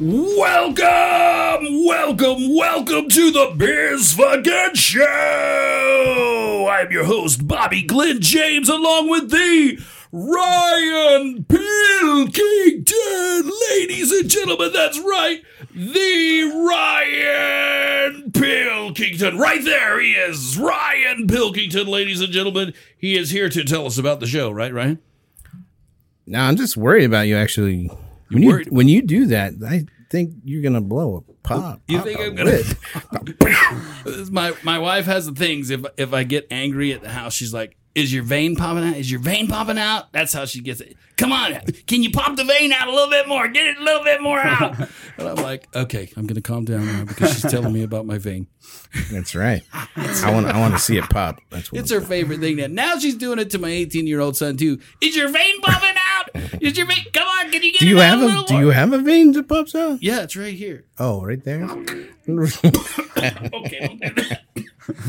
Welcome to the Biz for Good show. I'm your host, Bobby Glenn James, along with the Ryan Pilkington. Ladies and gentlemen, that's right, the Ryan Pilkington. Right there he is, Ryan Pilkington, ladies and gentlemen. He is here to tell us about the show, right, Ryan? No, I'm just worried about you actually. When you do that, I think you're going to blow a pop. You think I'm going to? My wife has the things. If I get angry at the house, she's like, is your vein popping out? Is your vein popping out? That's how she gets it. Come on. Can you pop the vein out a little bit more? Get it a little bit more out. And I'm like, okay, I'm going to calm down now because she's telling me about my vein. That's right. I want to see it pop. It's her favorite thing. Now she's doing it to my 18-year-old son, too. Is your vein popping out? Is your vein? Come on. Can you get it out a little more? Do you have a vein that pops out? Yeah, it's right here. Oh, right there? Okay, don't do that.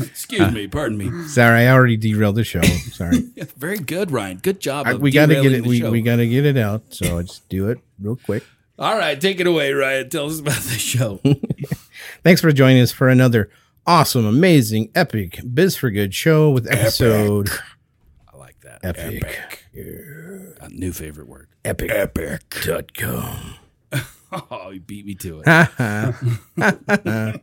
Excuse me, pardon me. Sorry, I already derailed the show. Sorry. Very good, Ryan. Good job. We got to get it. We got to get it out. So let's do it real quick. All right, take it away, Ryan. Tell us about the show. Thanks for joining us for another awesome, amazing, epic Biz for Good show with episode. Epic. I like that. Epic. Yeah. A new favorite word. Epic. Epic.com. Oh, you beat me to it.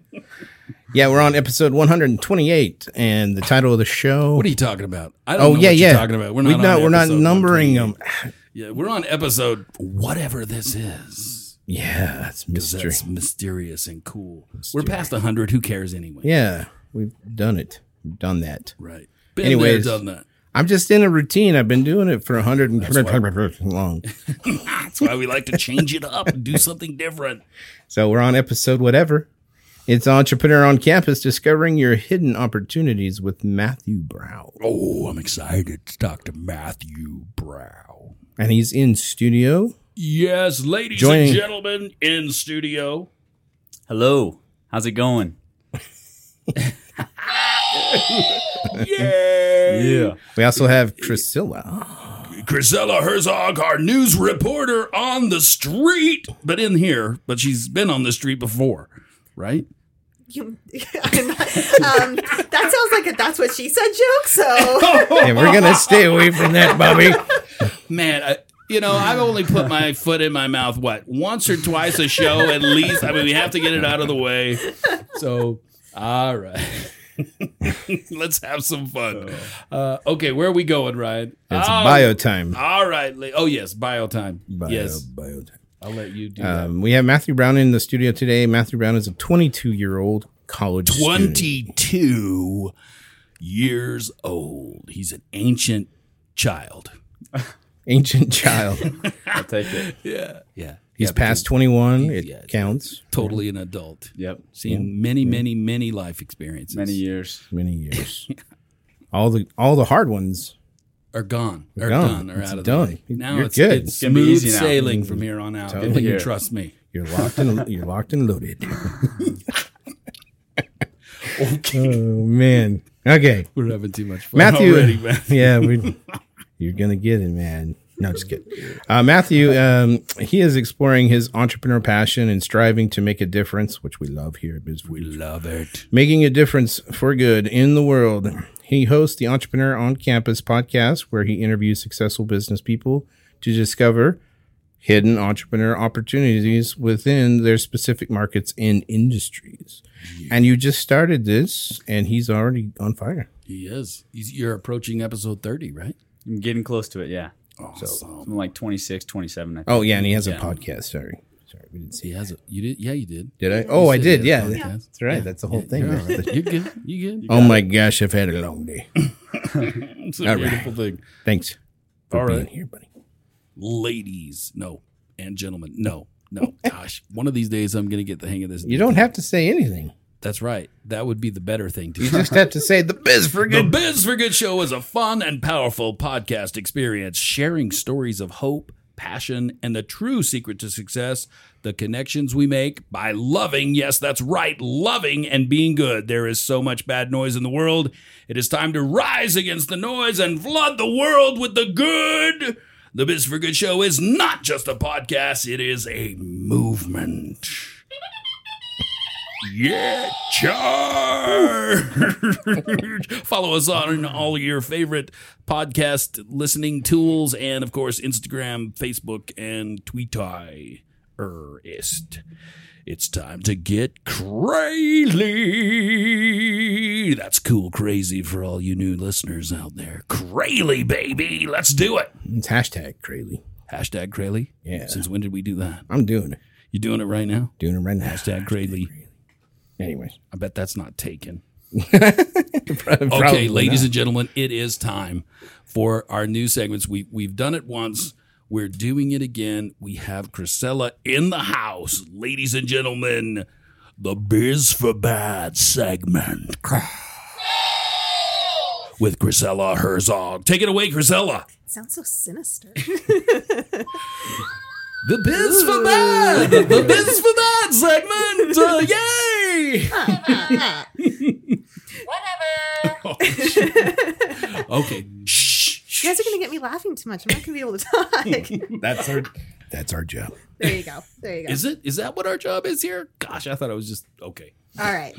Yeah, we're on episode 128, and the title of the show. What are you talking about? I don't know what you're talking about. We're not numbering them. Yeah, we're on episode whatever this is. Yeah, that's mystery. That's mysterious and cool. Mysterious. We're past 100. Who cares anyway? Yeah, we've done it. We've done that. Right. Anyways, done that. I'm just in a routine. I've been doing it for 100 and long. That's why we like to change it up and do something different. So we're on episode whatever. It's Entrepreneur on Campus, Discovering Your Hidden Opportunities with Matthew Brown. Oh, I'm excited. It's Dr. Matthew Brown. And he's in studio. Yes, ladies and gentlemen, in studio. Hello. How's it going? Yeah. We also have Chrisella Herzog, our news reporter on the street, but she's been on the street before. Right? That sounds like a that's what she said joke. So yeah, we're gonna stay away from that, Bobby. Man, I've only put my foot in my mouth once or twice a show at least. I mean, we have to get it out of the way. So, all right, let's have some fun. Okay, where are we going, Ryan? It's bio time. All right. Oh yes, bio time. Bio time. I'll let you do that. We have Matthew Brown in the studio today. Matthew Brown is a 22-year-old college student. 22 years old. He's an ancient child. I'll take it. Yeah. He's past 21. It counts. Totally an adult. Yep. Seen many life experiences. Many years. All the hard ones. Are gone. Are out of the way. Now it's smooth sailing from here on out. Totally. You trust me. You're locked and loaded. Okay. Oh man. Okay. We're having too much fun. Matthew. Already, man. Yeah. You're gonna get it, man. No, just kidding. Matthew. He is exploring his entrepreneur passion and striving to make a difference, which we love here at Biz. We love it. Making a difference for good in the world. He hosts the Entrepreneur on Campus podcast, where he interviews successful business people to discover hidden entrepreneur opportunities within their specific markets and industries. Yeah. And you just started this, and he's already on fire. He is. You're approaching episode 30, right? I'm getting close to it, yeah. Awesome. So I'm like 26, 27, I think. Oh, yeah, and he has a podcast, sorry, we didn't see. He has it. You did? Yeah, you did. Did I? Oh, I did. Yeah, that's right. Yeah. That's the whole thing. Right. You good? Oh my gosh, I've had a long day. It's a beautiful thing. Thanks for being here, buddy. Ladies, no, and gentlemen, no, No, gosh, one of these days I'm going to get the hang of this. You don't have to say anything. That's right. That would be the better thing to do. You just have to say the Biz for Good. The Biz for Good show is a fun and powerful podcast experience sharing stories of hope, passion, and the true secret to success, the connections we make by loving, yes, that's right, loving and being good. There is so much bad noise in the world. It is time to rise against the noise and flood the world with the good. The Biz for Good show is not just a podcast. It is a movement. Yeah, charge! Follow us on all your favorite podcast listening tools and, of course, Instagram, Facebook, and Twitterist. It's time to get crazy. That's cool crazy for all you new listeners out there. Crazy, baby. Let's do it. It's hashtag crazy. Hashtag crazy? Yeah. Since when did we do that? I'm doing it. You doing it right now? Doing it right now. Hashtag crazy. Anyways, I bet that's not taken. Okay, ladies not. And gentlemen, it is time for our new segments. We've done it once. We're doing it again. We have Chrisella in the house. Ladies and gentlemen, the Biz for Bad segment with Chrisella Herzog. Take it away, Chrisella. Sounds so sinister. The Biz for Bad! The Biz for Bad segment! Yay! Whatever! Oh, okay. You guys are going to get me laughing too much. I'm not going to be able to talk. That's our job. There you go. Is that what our job is here? Gosh, I thought I was just... Okay. All right.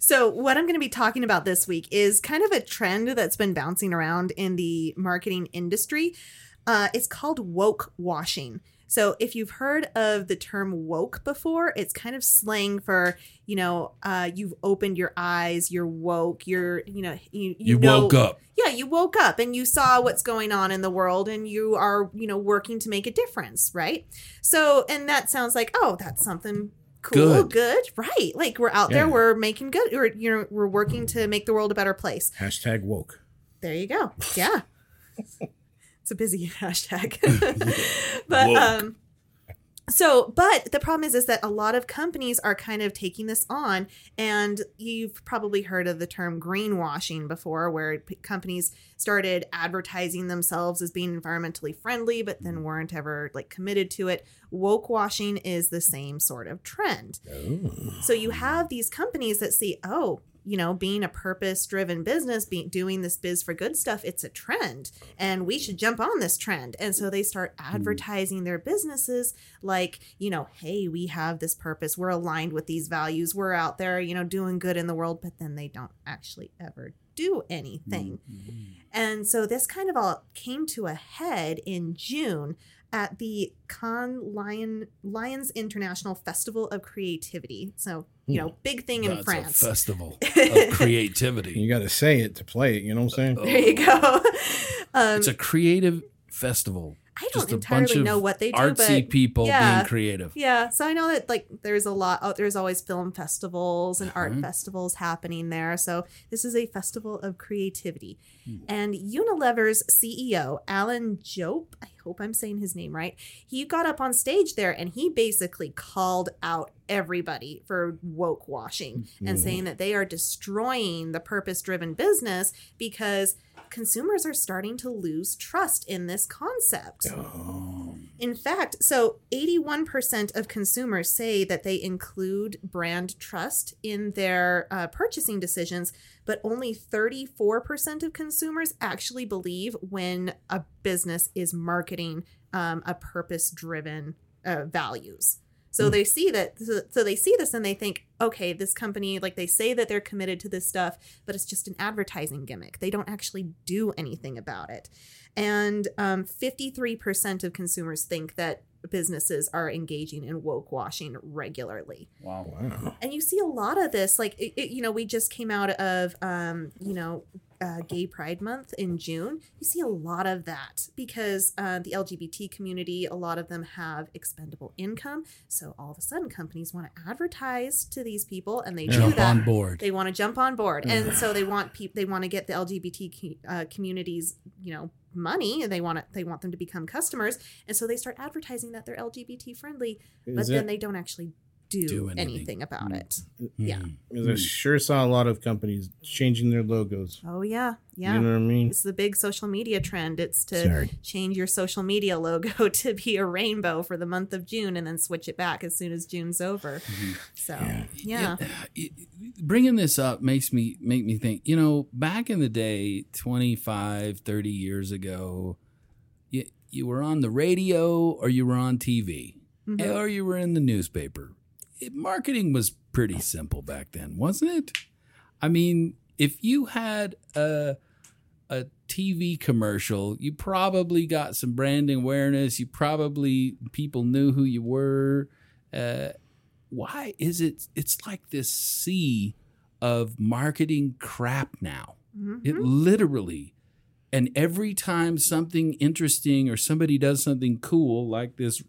So what I'm going to be talking about this week is kind of a trend that's been bouncing around in the marketing industry. It's called woke washing. So if you've heard of the term woke before, it's kind of slang for, you've opened your eyes, you're woke, you woke up. Yeah, you woke up and you saw what's going on in the world and you are, working to make a difference, right? So, and that sounds like, oh, that's something cool, good, right? Like we're out there, we're making good, or we're working to make the world a better place. Hashtag woke. There you go. Yeah. A busy hashtag. But but the problem is that a lot of companies are kind of taking this on, and you've probably heard of the term greenwashing before, where companies started advertising themselves as being environmentally friendly but then weren't ever committed to it. Woke washing is the same sort of trend. Oh. So you have these companies that see, being a purpose-driven business, doing this Biz for Good stuff, it's a trend, and we should jump on this trend. And so they start advertising their businesses hey, we have this purpose. We're aligned with these values. We're out there, doing good in the world, but then they don't actually ever do anything. Mm-hmm. And so this kind of all came to a head in June at the Cannes Lions International Festival of Creativity. So, big thing in France. It's a festival of creativity. You got to say it to play it, you know what I'm saying? There you go. It's a creative festival. I don't entirely know what they do, but artsy people being creative. Yeah, so I know that there's a lot. There's always film festivals and art festivals happening there. So this is a festival of creativity. Mm. And Unilever's CEO Alan Jope, I hope I'm saying his name right, he got up on stage there and he basically called out everybody for woke washing and saying that they are destroying the purpose-driven business because consumers are starting to lose trust in this concept. Oh. In fact, so 81% of consumers say that they include brand trust in their purchasing decisions, but only 34% of consumers actually believe when a business is marketing a purpose-driven values. So they see that. So they see this and they think, okay, this company, they say that they're committed to this stuff, but it's just an advertising gimmick. They don't actually do anything about it. And 53% of consumers think that businesses are engaging in woke washing regularly. Wow. And you see a lot of this, we just came out of, Gay Pride Month in June. You see a lot of that because the LGBT community, a lot of them have expendable income. So all of a sudden companies want to advertise to these people and they do that. They want to jump on board. And so they want to get the LGBT communities, money and they want them to become customers, and so they start advertising that they're LGBT friendly, but then they don't actually do anything about it. Yeah, I sure saw a lot of companies changing their logos. Oh yeah, you know what I mean. It's the big social media trend. It's to change your social media logo to be a rainbow for the month of June, and then switch it back as soon as June's over. Mm-hmm. So bringing this up make me think. You know, back in the day, 25, 30 years ago, you were on the radio, or you were on TV, mm-hmm. or you were in the newspaper. Marketing was pretty simple back then, wasn't it? I mean, if you had a TV commercial, you probably got some brand awareness. You probably, people knew who you were. Why is it? It's like this sea of marketing crap now. Mm-hmm. It literally, and every time something interesting or somebody does something cool like this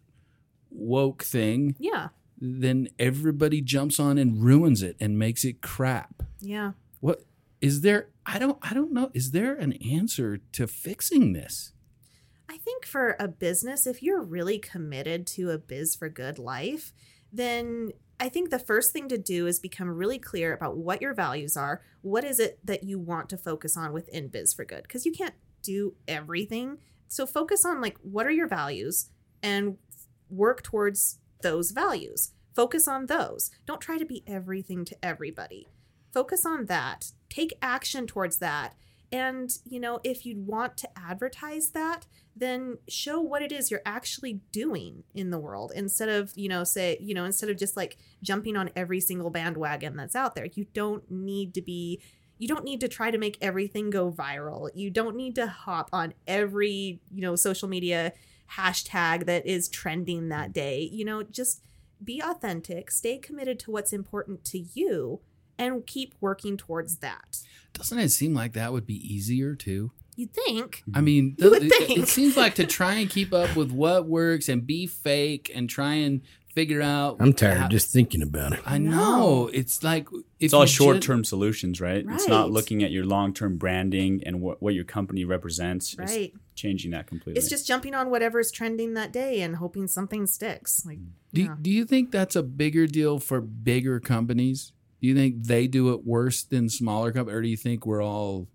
woke thing. Yeah. Then everybody jumps on and ruins it and makes it crap. Yeah. What is there? I don't know. Is there an answer to fixing this? I think for a business, if you're really committed to a Biz for Good life, then I think the first thing to do is become really clear about what your values are. What is it that you want to focus on within Biz for Good? Because you can't do everything. So focus on, like, what are your values and work towards those values. Focus on those. Don't try to be everything to everybody. Focus on that. Take action towards that. And, you know, if you want to advertise that, then show what it is you're actually doing in the world instead of, you know, just like jumping on every single bandwagon that's out there. You don't need to try to make everything go viral. You don't need to hop on every, you know, social media hashtag that is trending that day. You know, just be authentic, stay committed to what's important to you, and keep working towards that. Doesn't it seem like that would be easier too? You'd think. I mean, it seems like to try and keep up with what works and be fake and try and figure out. I'm tired of just thinking about it. I know. It's like, it's all short-term solutions, right? It's not looking at your long-term branding and what your company represents. Right. Changing that completely. It's just jumping on whatever's trending that day and hoping something sticks. Like, do you think that's a bigger deal for bigger companies? Do you think they do it worse than smaller companies, or do you think we're all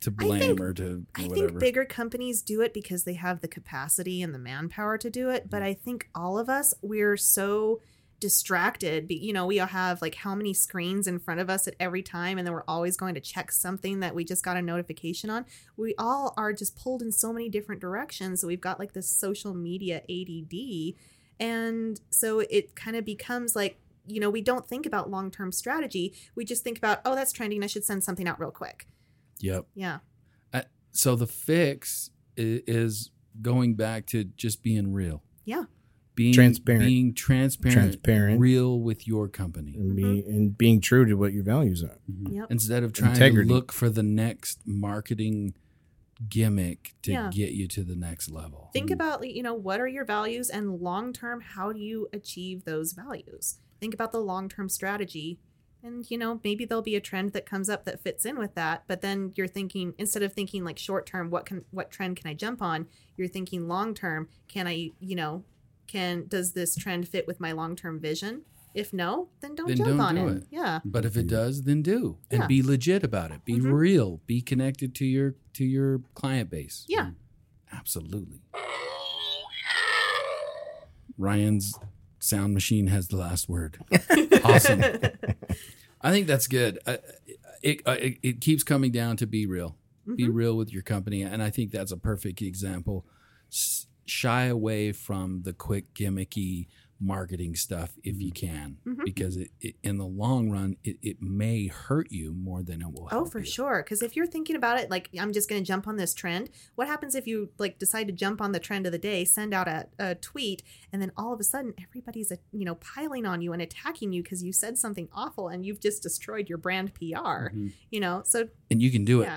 to blame or to whatever? I think bigger companies do it because they have the capacity and the manpower to do it. But I think all of us, we're so distracted. You know, we all have like how many screens in front of us at every time, and then we're always going to check something that we just got a notification on. We all are just pulled in so many different directions. So we've got like this social media ADD. And so it kind of becomes like, you know, we don't think about long-term strategy. We just think about, oh, that's trending. I should send something out real quick. Yep. Yeah. So the fix is going back to just being real. Yeah. Being transparent, real with your company, and being true to what your values are. Mm-hmm. Yep. Instead of trying to look for the next marketing gimmick to get you to the next level. Think about, you know, what are your values, and long term, how do you achieve those values? Think about the long term strategy. And, you know, maybe there'll be a trend that comes up that fits in with that. But then you're thinking, instead of thinking like short term, what trend can I jump on? You're thinking long term. Can I, you know, does this trend fit with my long term vision? If no, then don't jump on it. Yeah. But if it does, then do. And be legit about it. Be real. Be connected to your client base. Yeah. Absolutely. Ryan's sound machine has the last word. Awesome. I think that's good. It keeps coming down to be real. Mm-hmm. Be real with your company. And I think that's a perfect example. Shy away from the quick gimmicky marketing stuff if you can, because it in the long run, it may hurt you more than it will help you. Oh, for sure. Because if you're thinking about it, like, I'm just going to jump on this trend. What happens if you like decide to jump on the trend of the day, send out a tweet, and then all of a sudden everybody's, piling on you and attacking you because you said something awful and you've just destroyed your brand PR, you know? So, and you can do it.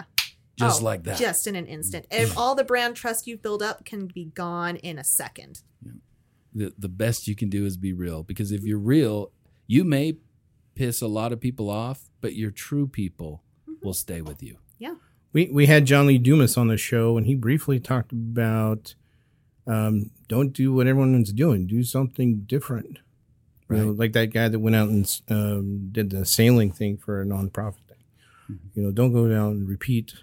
Just like that. Just in an instant. And all the brand trust you've built up can be gone in a second. Yeah. The best you can do is be real, because if you're real, you may piss a lot of people off, but your true people will stay with you. Yeah. We had John Lee Dumas on the show, and he briefly talked about don't do what everyone's doing. Do something different. Right. You know, like that guy that went out and did the sailing thing for a nonprofit thing. Mm-hmm. You know, don't go down and repeat.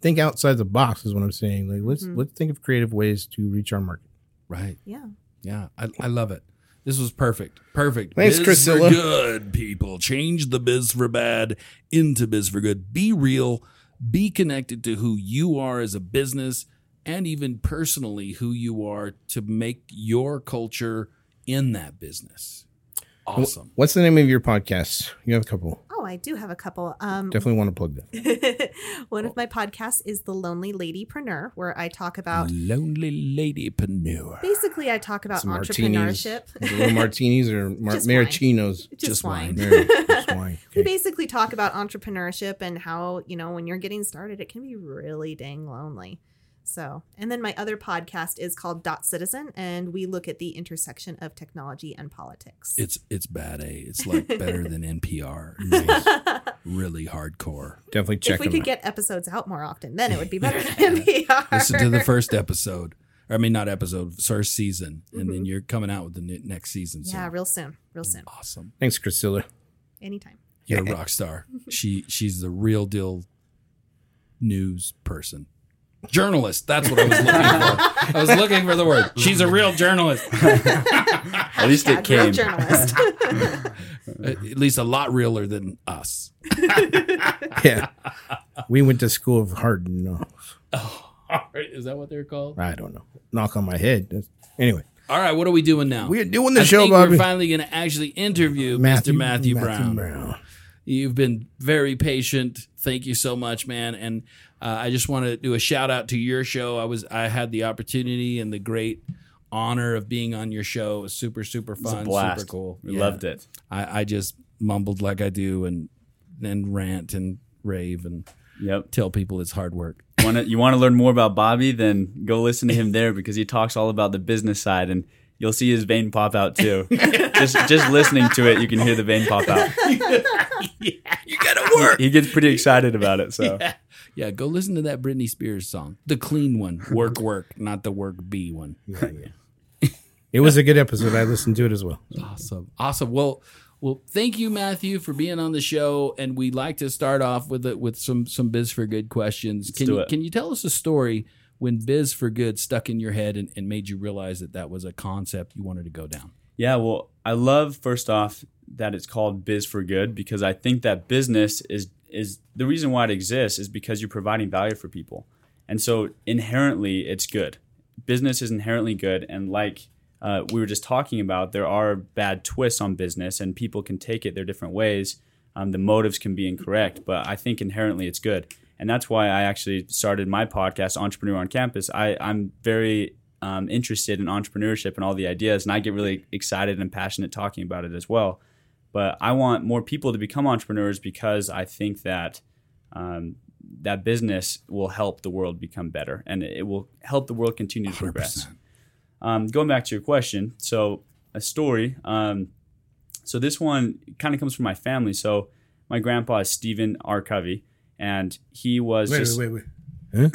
Think outside the box is what I'm saying. Like let's think of creative ways to reach our market. Right. Yeah. Yeah. I love it. This was perfect. Perfect. Thanks, Biz Chrisella. For good, people. Change the biz for bad into biz for good. Be real. Be connected to who you are as a business and even personally who you are to make your culture in that business. Awesome. What's the name of your podcast? You have a couple. Oh, I do have a couple. Definitely want to plug that. One of my podcasts is The Lonely Ladypreneur, where I talk about... Lonely Ladypreneur. Basically, I talk about some entrepreneurship. Little martinis or maricinos. Just wine. Just wine. Okay. We basically talk about entrepreneurship and how, you know, when you're getting started, it can be really dang lonely. So, and then my other podcast is called Dot Citizen, and we look at the intersection of technology and politics. It's bad, eh? It's like better than NPR. Nice. Really hardcore. Definitely check them out. If we could get episodes out more often, then it would be better than NPR. Listen to the first episode. I mean, not episode, first season. And then you're coming out with the next season. Yeah, soon. Real soon. Awesome. Thanks, Chrisella. Anytime. You're a rock star. She's the real deal news person. Journalist. That's what I was looking for. I was looking for the word. She's a real journalist. At least it came. At least a lot realer than us. Yeah. We went to school of hard knocks. Oh, is that what they're called? I don't know. Knock on my head. Anyway. All right. What are we doing now? We are doing the show, Bobby. We're finally going to actually interview Mr. Matthew Brown. You've been very patient. Thank you so much, man. And I just want to do a shout out to your show. I had the opportunity and the great honor of being on your show. It was super, super fun. It was a blast. Super cool. We loved it. I just mumbled like I do and rant and rave and tell people it's hard work. You want to learn more about Bobby, then go listen to him there because he talks all about the business side and you'll see his vein pop out too. just listening to it, you can hear the vein pop out. You gotta work. He gets pretty excited about it. So yeah, go listen to that Britney Spears song, the clean one, work, not the work B one. Yeah. It was a good episode. I listened to it as well. Awesome. Well, thank you, Matthew, for being on the show. And we like to start off with some Biz for Good questions. Can you tell us a story when Biz for Good stuck in your head and made you realize that was a concept you wanted to go down? Yeah, well, I love, first off, that it's called Biz for Good because I think that business is the reason why it exists is because you're providing value for people. And so inherently, it's good. Business is inherently good. And like we were just talking about, there are bad twists on business and people can take it their different ways. The motives can be incorrect, but I think inherently it's good. And that's why I actually started my podcast, Entrepreneur on Campus. I'm very interested in entrepreneurship and all the ideas, and I get really excited and passionate talking about it as well. But I want more people to become entrepreneurs because I think that that business will help the world become better, and it will help the world continue to progress. Going back to your question, so a story. So this one kind of comes from my family. So my grandpa is Stephen R. Covey. And he was Huh?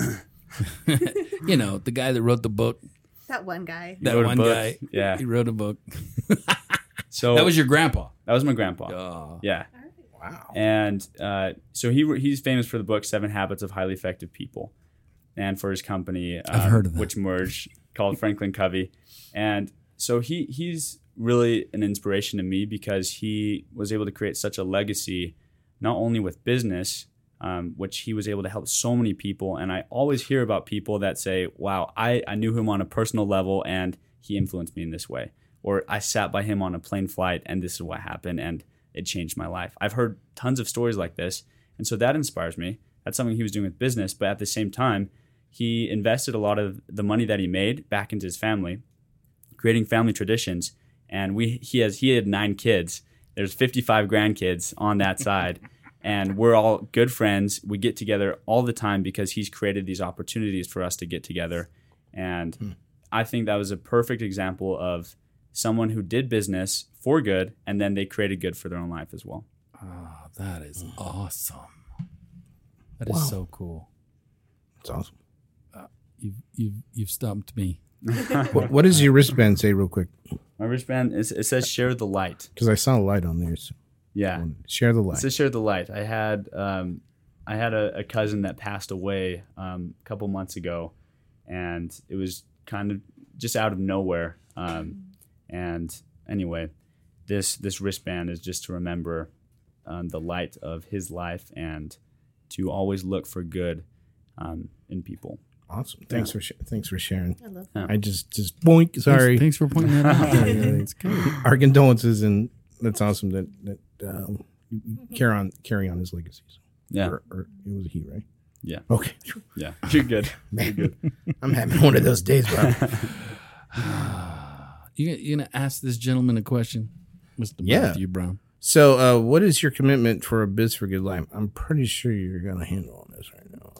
You know, the guy that wrote the book. That one guy. Yeah. He wrote a book. So that was your grandpa. That was my grandpa. Oh. Yeah. Wow. And so he's famous for the book, Seven Habits of Highly Effective People. And for his company, I've heard of that. Which merged, called Franklin Covey. And so he's really an inspiration to me because he was able to create such a legacy, not only with business, which he was able to help so many people. And I always hear about people that say, wow, I knew him on a personal level and he influenced me in this way. Or I sat by him on a plane flight and this is what happened and it changed my life. I've heard tons of stories like this. And so that inspires me. That's something he was doing with business. But at the same time, he invested a lot of the money that he made back into his family, creating family traditions. And he had 9 kids. There's 55 grandkids on that side. And we're all good friends. We get together all the time because he's created these opportunities for us to get together. And I think that was a perfect example of someone who did business for good, and then they created good for their own life as well. Oh, that is awesome. That is so cool. That's awesome. You've stumped me. What does your wristband say, real quick? My wristband it says "Share the Light" because I saw a light on there. So yeah, share the light. It says "Share the Light." I had a cousin that passed away a couple months ago, and it was kind of just out of nowhere. And anyway, this wristband is just to remember the light of his life and to always look for good in people. Awesome. Thanks for sharing. I love that. I just boink. Sorry. Thanks for pointing that out. It's good. Our condolences, and that's awesome that carry on his legacies. Yeah. Or it was a he, right? Yeah. Okay. Yeah. You're good. Man, you're good. I'm having one of those days, bro. You're gonna ask this gentleman a question, Mr. Matthew Brown. So, what is your commitment for a Biz for Good Life? I'm pretty sure you're gonna handle this right now.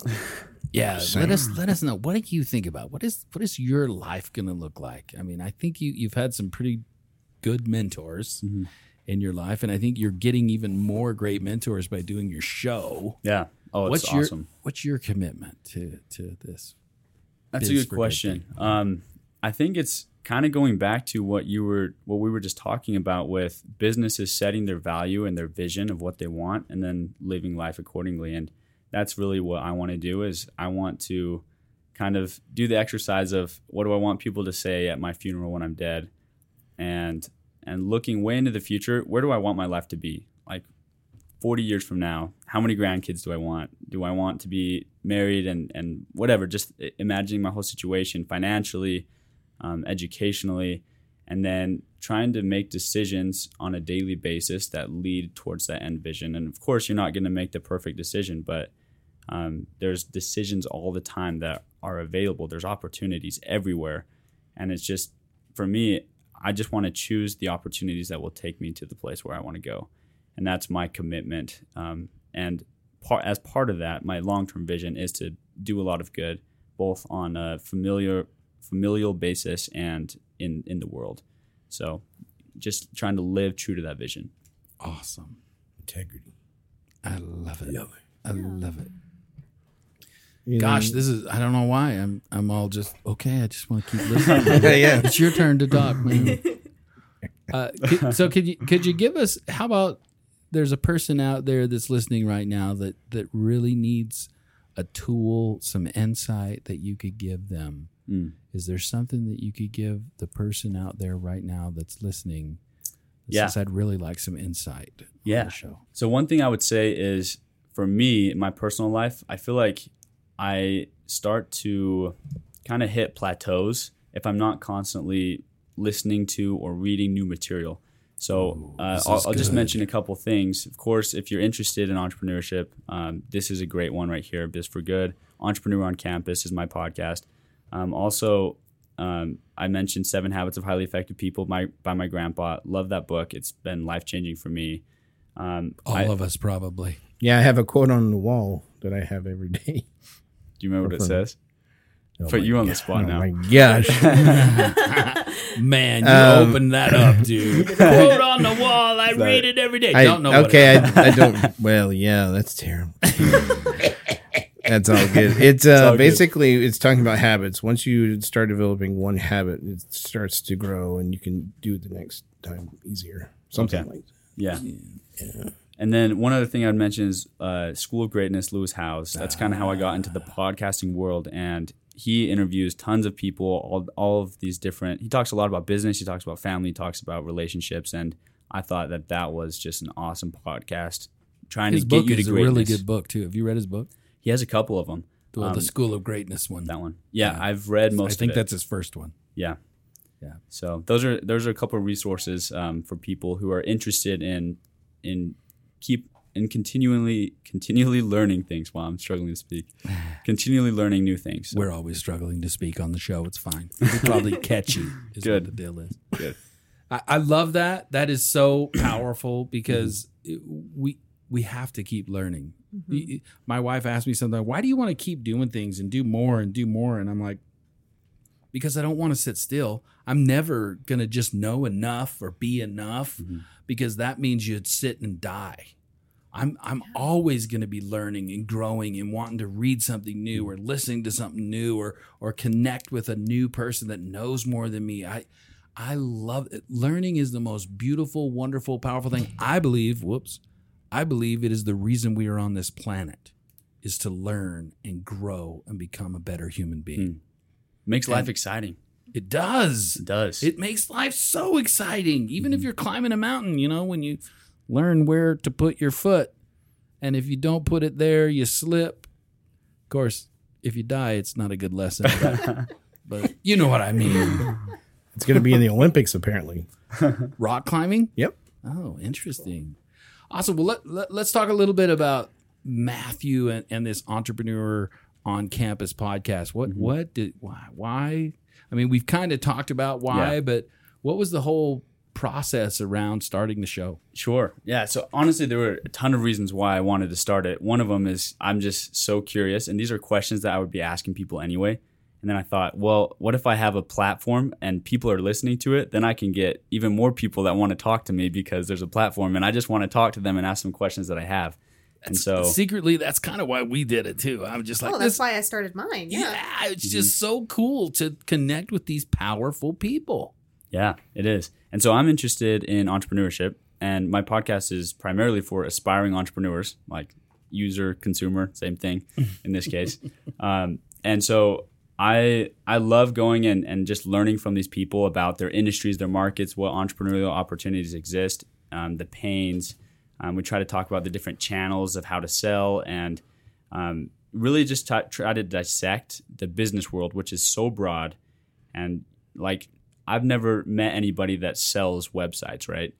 Yeah, let us know. What do you think about what is your life going to look like? I mean, I think you've had some pretty good mentors in your life, and I think you're getting even more great mentors by doing your show. Yeah. Oh, it's awesome. What's your commitment to this? That's a good question. I think it's kind of going back to what we were just talking about with businesses setting their value and their vision of what they want, and then living life accordingly. And that's really what I want to do is I want to kind of do the exercise of what do I want people to say at my funeral when I'm dead, and looking way into the future, where do I want my life to be? Like 40 years from now, how many grandkids do I want? Do I want to be married and whatever, just imagining my whole situation financially, educationally, and then trying to make decisions on a daily basis that lead towards that end vision. And of course, you're not going to make the perfect decision, but there's decisions all the time that are available. There's opportunities everywhere. And it's just, for me, I just want to choose the opportunities that will take me to the place where I want to go. And that's my commitment. As part of that, my long-term vision is to do a lot of good, both on a familial basis and in the world. So just trying to live true to that vision. Awesome. Integrity. I love it. I love it. Gosh, this is, I don't know why. I'm all just, okay, I just want to keep listening. Yeah. It's your turn to talk, man. So could you give us, how about there's a person out there that's listening right now that really needs a tool, some insight that you could give them? Mm. Is there something that you could give the person out there right now that's listening? Since I'd really like some insight on the show. So one thing I would say is, for me, in my personal life, I feel like I start to kind of hit plateaus if I'm not constantly listening to or reading new material. So I'll just mention a couple things. Of course, if you're interested in entrepreneurship, this is a great one right here, Biz for Good. Entrepreneur on Campus is my podcast. Also, I mentioned 7 Habits of Highly Effective People by my grandpa. Love that book. It's been life-changing for me. All of us probably. Yeah, I have a quote on the wall that I have every day. Do you remember what it says? Oh, put you on the spot now. Oh, my gosh. Man, you opened that up, dude. Quote on the wall. I read it every day. I don't know what it is. I don't. Well, yeah, that's terrible. That's all good. It's talking about habits. Once you start developing one habit, it starts to grow, and you can do it the next time easier. Something like that. Yeah. And then one other thing I'd mention is School of Greatness, Lewis Howes. That's kind of how I got into the podcasting world, and he interviews tons of people, all of these different. He talks a lot about business. He talks about family. He talks about relationships, and I thought that was just an awesome podcast. Trying to get you to greatness. His book is a really good book too. Have you read his book? He has a couple of them. Well, the School of Greatness one. That one. Yeah, I've read most of it. I think that's his first one. Yeah. So those are a couple of resources for people who are interested in continually learning things. Wow, I'm struggling to speak. Continually learning new things. So. We're always struggling to speak on the show. It's fine. It's probably catchy is what the deal is. Good. I love that. That is so powerful because we have to keep learning. Mm-hmm. My wife asked me something. Why do you want to keep doing things and do more? And I'm like, because I don't want to sit still. I'm never going to just know enough or be enough because that means you'd sit and die. I'm always going to be learning and growing and wanting to read something new or listening to something new or connect with a new person that knows more than me. I love it. Learning is the most beautiful, wonderful, powerful thing. I believe it is the reason we are on this planet, is to learn and grow and become a better human being. Makes life exciting. It does. It does. It makes life so exciting. Even if you're climbing a mountain, you know, when you learn where to put your foot, and if you don't put it there, you slip. Of course, if you die, it's not a good lesson. But you know what I mean. It's going to be in the Olympics, apparently. Rock climbing? Yep. Oh, interesting. Awesome. Well, let's talk a little bit about Matthew and this Entrepreneur on Campus podcast. Why? I mean, we've kind of talked about why, but what was the whole process around starting the show? Sure. Yeah. So honestly, there were a ton of reasons why I wanted to start it. One of them is I'm just so curious, and these are questions that I would be asking people anyway. And then I thought, well, what if I have a platform and people are listening to it? Then I can get even more people that want to talk to me because there's a platform, and I just want to talk to them and ask them questions that I have. And so secretly, that's kind of why we did it too. I'm just like, oh, that's why I started mine. Yeah, it's just so cool to connect with these powerful people. Yeah, it is. And so I'm interested in entrepreneurship, and my podcast is primarily for aspiring entrepreneurs, like user, consumer, same thing in this case. And so I love going and just learning from these people about their industries, their markets, what entrepreneurial opportunities exist, the pains. We try to talk about the different channels of how to sell, and really just try to dissect the business world, which is so broad. And like, I've never met anybody that sells websites, right?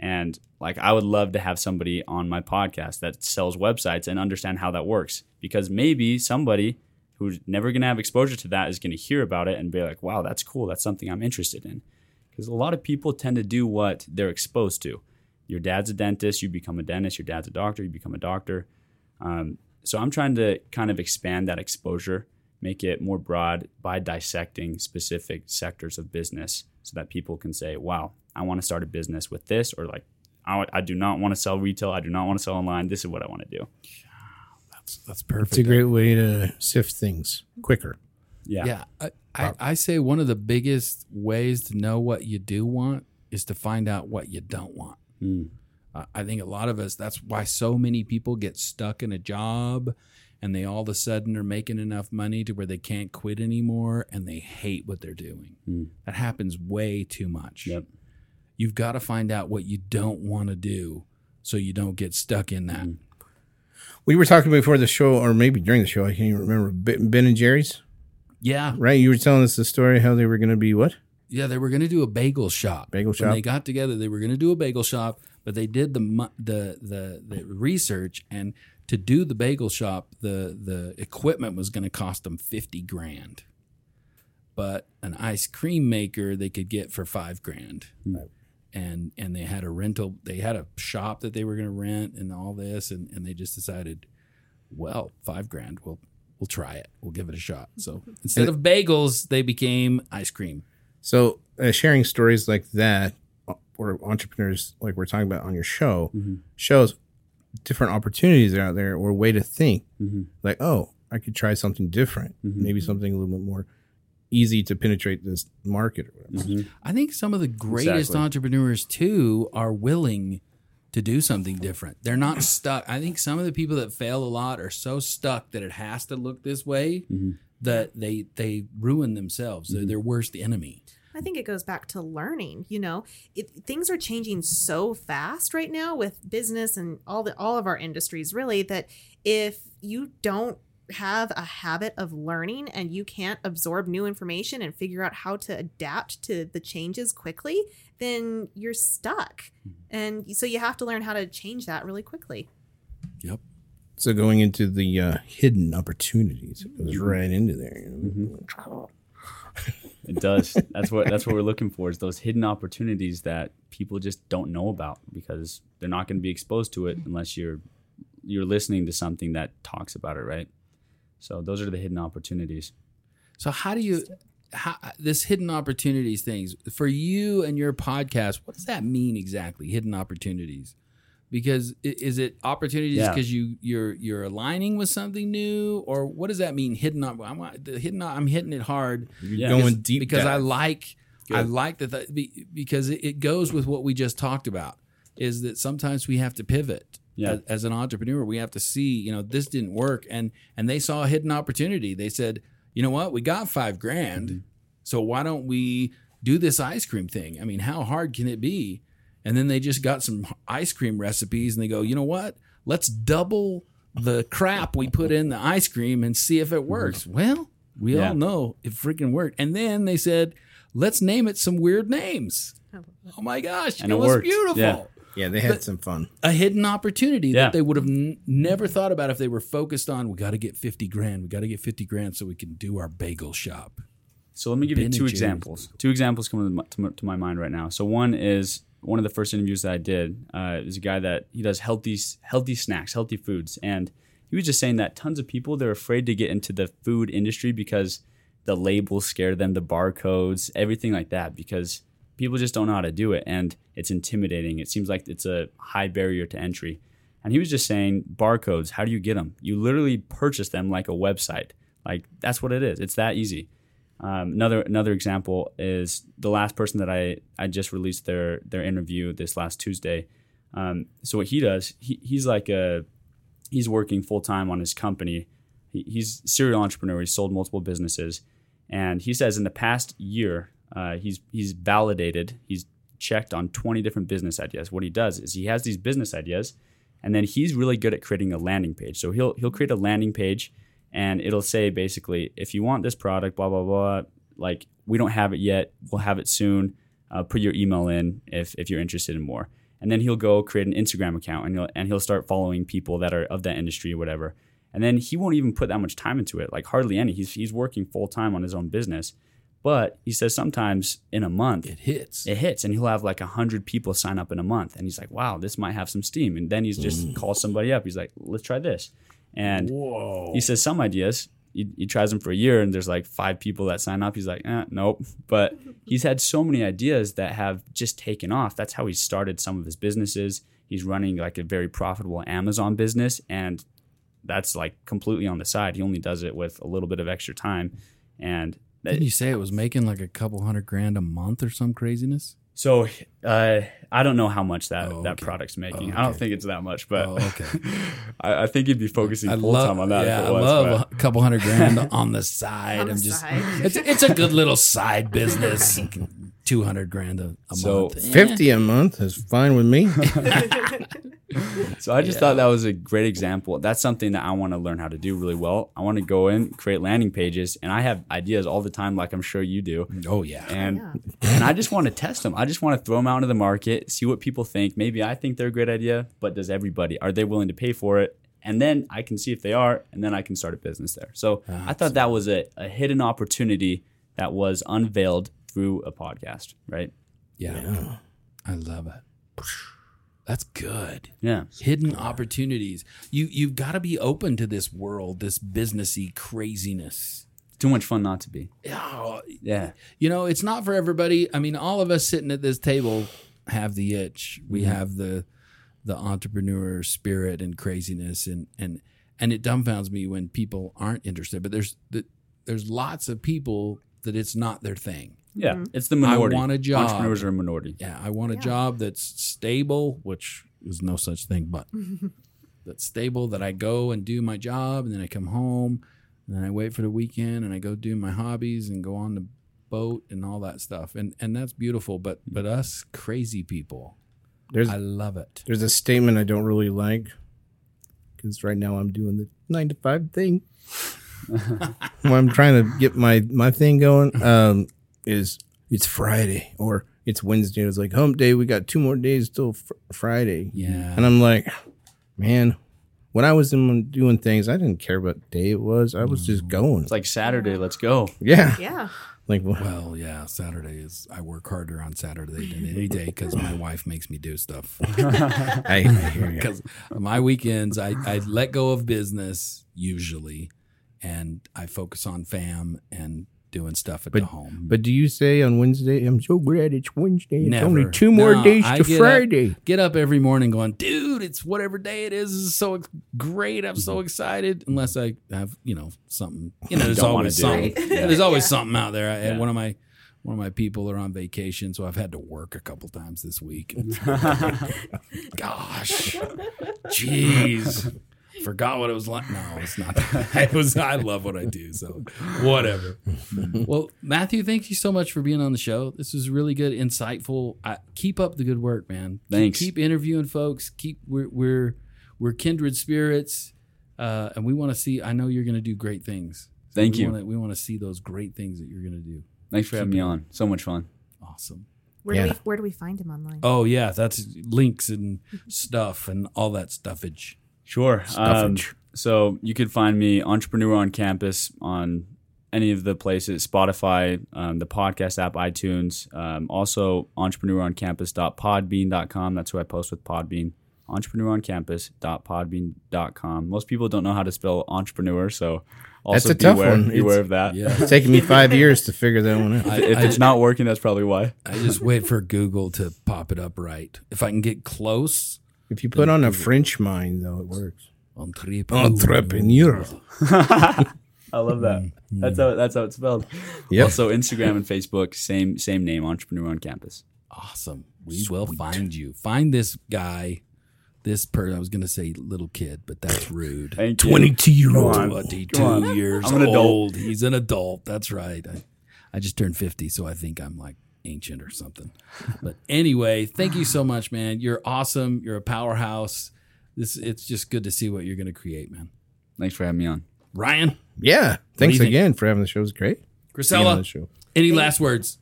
And like, I would love to have somebody on my podcast that sells websites and understand how that works, because maybe somebody who's never going to have exposure to that is going to hear about it and be like, wow, that's cool. That's something I'm interested in. Because a lot of people tend to do what they're exposed to. Your dad's a dentist, you become a dentist. Your dad's a doctor, you become a doctor. So I'm trying to kind of expand that exposure, make it more broad by dissecting specific sectors of business so that people can say, wow, I want to start a business with this, or like, I do not want to sell retail. I do not want to sell online. This is what I want to do. That's perfect. It's a great way to sift things quicker. Yeah. Yeah. I say one of the biggest ways to know what you do want is to find out what you don't want. I think a lot of us, that's why so many people get stuck in a job, and they all of a sudden are making enough money to where they can't quit anymore, and they hate what they're doing. That happens way too much. Yep. You've got to find out what you don't want to do so you don't get stuck in that. We were talking before the show, or maybe during the show, I can't even remember, Ben and Jerry's? Yeah. Right? You were telling us the story how they were going to be what? Yeah, they were going to do a bagel shop. Bagel shop. When they got together, they were going to do a bagel shop, but they did the research, and to do the bagel shop, the equipment was going to cost them $50,000, but an ice cream maker they could get for $5,000, right. And they had a rental, they had a shop that they were going to rent and all this, and they just decided, well, $5,000, we'll try it, we'll give it a shot. So instead of bagels, they became ice cream. So sharing stories like that, or entrepreneurs like we're talking about on your show, shows different opportunities out there, or way to think. Like, oh, I could try something different, maybe something a little bit more easy to penetrate this market or whatever. I think some of the greatest entrepreneurs too are willing to do something different. They're not stuck. I think some of the people that fail a lot are so stuck that it has to look this way that they ruin themselves. They're their worst enemy. I think it goes back to learning. You know, things are changing so fast right now with business and all of our industries, really, that if you don't have a habit of learning and you can't absorb new information and figure out how to adapt to the changes quickly, then you're stuck. And so you have to learn how to change that really quickly. Yep. So going into the hidden opportunities, it goes right into there. You know? It does. That's what we're looking for, is those hidden opportunities that people just don't know about, because they're not going to be exposed to it unless you're listening to something that talks about it, right? So those are the hidden opportunities. So how this hidden opportunities things for you and your podcast, what does that mean exactly? Hidden opportunities. Because is it opportunities because you're aligning with something new, or what does that mean? I'm hitting it hard. You're going deep because down. Because it goes with what we just talked about. Is that sometimes we have to pivot as an entrepreneur? We have to see, this didn't work, and they saw a hidden opportunity. They said, you know what, we got $5,000, mm-hmm. so why don't we do this ice cream thing? I mean, how hard can it be? And then they just got some ice cream recipes and they go, you know what? Let's double the crap we put in the ice cream and see if it works. Well, we all know it freaking worked. And then they said, let's name it some weird names. Oh my gosh. And it was worked. Beautiful. Yeah, they had some fun. A hidden opportunity that they would have never thought about if they were focused on, we got to get $50,000. We got to get $50,000 so we can do our bagel shop. So let me give you two examples. Two examples come to my mind right now. So one is... one of the first interviews that I did is a guy that he does healthy snacks, healthy foods. And he was just saying that tons of people, they're afraid to get into the food industry because the labels scare them, the barcodes, everything like that, because people just don't know how to do it. And it's intimidating. It seems like it's a high barrier to entry. And he was just saying barcodes, how do you get them? You literally purchase them like a website. Like that's what it is. It's that easy. Another example is the last person that I just released their interview this last Tuesday. So what he does, he's working full time on his company. He's a serial entrepreneur. He's sold multiple businesses, and he says in the past year he's validated. He's checked on 20 different business ideas. What he does is he has these business ideas, and then he's really good at creating a landing page. So he'll create a landing page. And it'll say basically, if you want this product, blah, blah, blah, like we don't have it yet. We'll have it soon. Put your email in if you're interested in more. And then he'll go create an Instagram account and he'll start following people that are of that industry or whatever. And then he won't even put that much time into it, like hardly any. He's working full time on his own business. But he says sometimes in a month, it hits. And he'll have like 100 people sign up in a month. And he's like, wow, this might have some steam. And then he's just calls somebody up. He's like, let's try this. And he says some ideas, he tries them for a year and there's like 5 people that sign up. He's like, nope. But he's had so many ideas that have just taken off. That's how he started some of his businesses. He's running like a very profitable Amazon business. And that's like completely on the side. He only does it with a little bit of extra time. And didn't you say it was making like a couple $100,000 a month or some craziness? So I don't know how much that product's making. I don't think it's that much, but I think he'd be focusing full time on that. Yeah, a couple $100,000 on the side. It's a good little side business. $200,000 a month. $50,000 a month is fine with me. So I just thought that was a great example. That's something that I want to learn how to do really well. I want to go in, create landing pages, and I have ideas all the time, like I'm sure you do. Oh yeah. And I just want to test them. I just want to throw them out into the market, see what people think. Maybe I think they're a great idea, but does everybody? Are they willing to pay for it? And then I can see if they are, and then I can start a business there. So I thought that was a hidden opportunity that was unveiled through a podcast, right? Yeah. I love it. That's good. Yeah. Hidden opportunities. You've got to be open to this world, this businessy craziness. Too much fun not to be. Oh, yeah. It's not for everybody. I mean, all of us sitting at this table have the itch. We have the entrepreneur spirit and craziness, and it dumbfounds me when people aren't interested. But there's lots of people that it's not their thing. Yeah, it's the minority. I want a job. Entrepreneurs are a minority. Yeah, I want a job that's stable, which is no such thing, but that's stable, that I go and do my job, and then I come home, and then I wait for the weekend, and I go do my hobbies and go on the boat and all that stuff. And that's beautiful, but us crazy people, I love it. There's a statement I don't really like, because right now I'm doing the 9-to-5 thing. When I'm trying to get my thing going. Is it's Friday or it's Wednesday. It's like hump day. We got 2 more days till Friday. Yeah. And I'm like, man, when I was doing things, I didn't care what day it was. I was just going. It's like Saturday. Let's go. Yeah. Yeah. Like, well, yeah, Saturday is, I work harder on Saturday than any day because my wife makes me do stuff. I hear you. Because my weekends, I let go of business usually, and I focus on fam and doing stuff at the home. But do you say on Wednesday, I'm so glad it's Wednesday. It's only 2 more days to Friday. Get up every morning going, dude, dude, it's whatever day it is so great. I'm so excited. Unless I have, you know, something, you know, there's always something. Yeah. There's always something out there. And one of my people are on vacation, so I've had to work a couple times this week. Gosh, jeez. Forgot what it was like. No, it's not that. I love what I do, so whatever. Well, Matthew, thank you so much for being on the show. This was really good, insightful. Keep up the good work, man. Thanks. Keep interviewing folks. We're kindred spirits, and we want to see. I know you're going to do great things. So we want to see those great things that you're going to do. Thanks for having me on. So much fun. Awesome. Where do we find him online? Oh yeah, that's links and stuff and all that stuffage. Sure. So you could find me Entrepreneur on Campus on any of the places, Spotify, the podcast app, iTunes, also entrepreneuroncampus.podbean.com. That's where I post with Podbean. entrepreneuroncampus.podbean.com. Most people don't know how to spell entrepreneur, so also that's beware of that. Yeah. It's taking me 5 years to figure that one out. If it's not working, that's probably why. I just wait for Google to pop it up right. If I can get close... If you put on a French mind, though, it works. Entrepreneur. I love that. That's how it's spelled. Yep. Also, Instagram and Facebook, same name, Entrepreneur on Campus. Awesome. We will find you. Find this guy, this person. I was going to say little kid, but that's rude. 22 years old. He's an adult. That's right. I just turned 50, so I think I'm like ancient or something. But anyway, thank you so much, man. You're awesome. You're a powerhouse. It's just good to see what you're going to create, man. Thanks for having me on. Ryan? Yeah. Thanks again for having the show. It was great. Chrisella, any last words?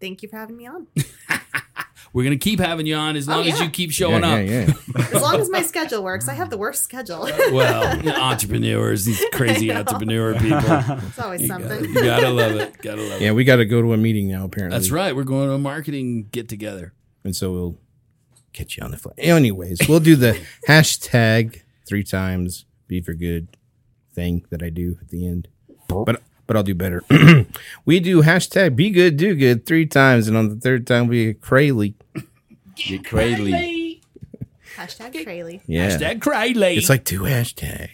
Thank you for having me on. We're going to keep having you on as long as you keep showing up. Yeah. As long as my schedule works. I have the worst schedule. Well, entrepreneurs, these crazy entrepreneur people. It's always something. You got to love it. Yeah, we got to go to a meeting now, apparently. That's right. We're going to a marketing get-together. And so we'll catch you on the fly. Anyways, we'll do the hashtag 3 times Be For Good thing that I do at the end. But I'll do better. We do hashtag be good, do good 3 times. And on the third time, we get crazy. Get crazy. Hashtag crazy. Yeah. Hashtag crazy. It's like 2 hashtags.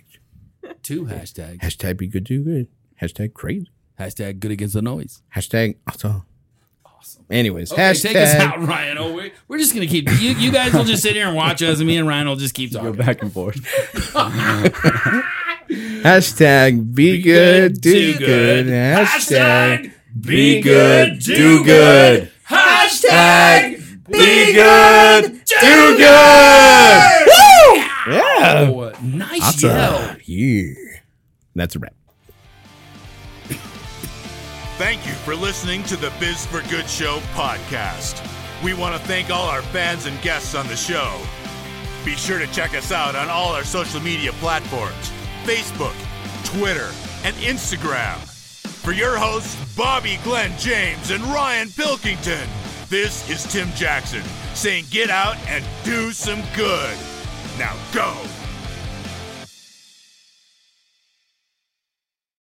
2 hashtags. Hashtag be good, do good. Hashtag crazy. Hashtag good against the noise. Hashtag awesome. Anyways, okay, hashtag. Take us out, Ryan. Oh, we're just going to keep. You guys will just sit here and watch us. And me and Ryan will just keep talking. Go back and forth. Hashtag be good, do good. Hashtag be good, do good. Hashtag be good, do good. Woo! Yeah. Oh, nice awesome. Yell. Yeah. That's a wrap. Thank you for listening to the Biz for Good Show podcast. We want to thank all our fans and guests on the show. Be sure to check us out on all our social media platforms. Facebook, Twitter, and Instagram. For your hosts, Bobby Glenn James and Ryan Pilkington, this is Tim Jackson saying get out and do some good. Now go.